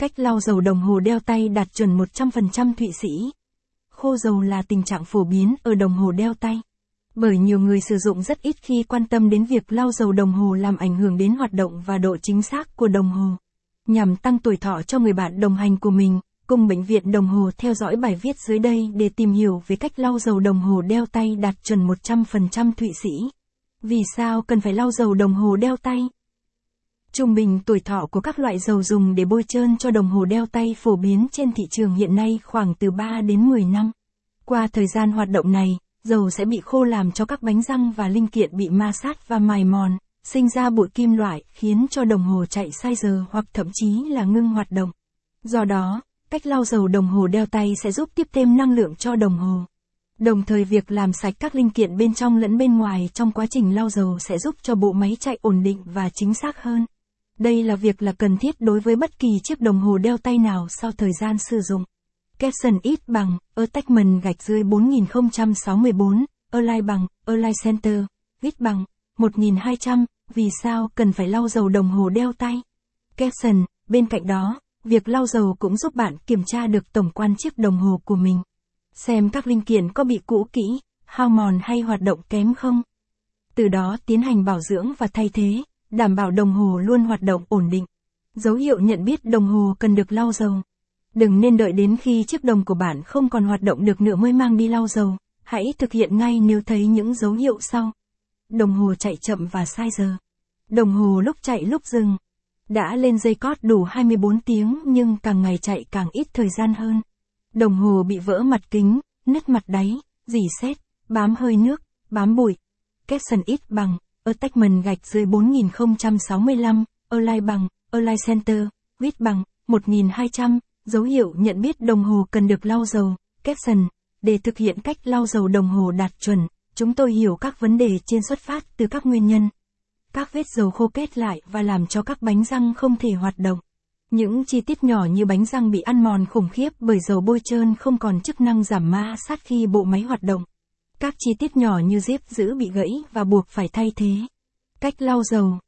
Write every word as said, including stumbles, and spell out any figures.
Cách lau dầu đồng hồ đeo tay đạt chuẩn một trăm phần trăm Thụy Sĩ. Khô dầu là tình trạng phổ biến ở đồng hồ đeo tay. Bởi nhiều người sử dụng rất ít khi quan tâm đến việc lau dầu đồng hồ làm ảnh hưởng đến hoạt động và độ chính xác của đồng hồ. Nhằm tăng tuổi thọ cho người bạn đồng hành của mình, cùng Bệnh viện Đồng Hồ theo dõi bài viết dưới đây để tìm hiểu về cách lau dầu đồng hồ đeo tay đạt chuẩn một trăm phần trăm Thụy Sĩ. Vì sao cần phải lau dầu đồng hồ đeo tay? Trung bình tuổi thọ của các loại dầu dùng để bôi trơn cho đồng hồ đeo tay phổ biến trên thị trường hiện nay khoảng từ ba đến mười năm. Qua thời gian hoạt động này, dầu sẽ bị khô làm cho các bánh răng và linh kiện bị ma sát và mài mòn, sinh ra bụi kim loại khiến cho đồng hồ chạy sai giờ hoặc thậm chí là ngưng hoạt động. Do đó, cách lau dầu đồng hồ đeo tay sẽ giúp tiếp thêm năng lượng cho đồng hồ. Đồng thời việc làm sạch các linh kiện bên trong lẫn bên ngoài trong quá trình lau dầu sẽ giúp cho bộ máy chạy ổn định và chính xác hơn. Đây là việc là cần thiết đối với bất kỳ chiếc đồng hồ đeo tay nào sau thời gian sử dụng. Capson ít bằng, attachment gạch dưới bốn nghìn không trăm sáu mươi bốn, align bằng, align center, ít bằng, một nghìn hai trăm, vì sao cần phải lau dầu đồng hồ đeo tay? Capson, bên cạnh đó, việc lau dầu cũng giúp bạn kiểm tra được tổng quan chiếc đồng hồ của mình. Xem các linh kiện có bị cũ kỹ, hao mòn hay hoạt động kém không. Từ đó tiến hành bảo dưỡng và thay thế, đảm bảo đồng hồ luôn hoạt động ổn định. Dấu hiệu nhận biết đồng hồ cần được lau dầu. Đừng nên đợi đến khi chiếc đồng của bạn không còn hoạt động được nữa mới mang đi lau dầu. Hãy thực hiện ngay nếu thấy những dấu hiệu sau. Đồng hồ chạy chậm và sai giờ. Đồng hồ lúc chạy lúc dừng. Đã lên dây cót đủ hai mươi bốn tiếng nhưng càng ngày chạy càng ít thời gian hơn. Đồng hồ bị vỡ mặt kính, nứt mặt đáy, rỉ sét, bám hơi nước, bám bụi. Capson ít bằng, attachment gạch dưới bốn nghìn không trăm sáu mươi lăm, align bằng, align center, width bằng, một nghìn hai trăm, dấu hiệu nhận biết đồng hồ cần được lau dầu. Capson, để thực hiện cách lau dầu đồng hồ đạt chuẩn, chúng tôi hiểu các vấn đề trên xuất phát từ các nguyên nhân. Các vết dầu khô kết lại và làm cho các bánh răng không thể hoạt động. Những chi tiết nhỏ như bánh răng bị ăn mòn khủng khiếp bởi dầu bôi trơn không còn chức năng giảm ma sát khi bộ máy hoạt động. Các chi tiết nhỏ như díp giữ bị gãy và buộc phải thay thế. Cách lau dầu.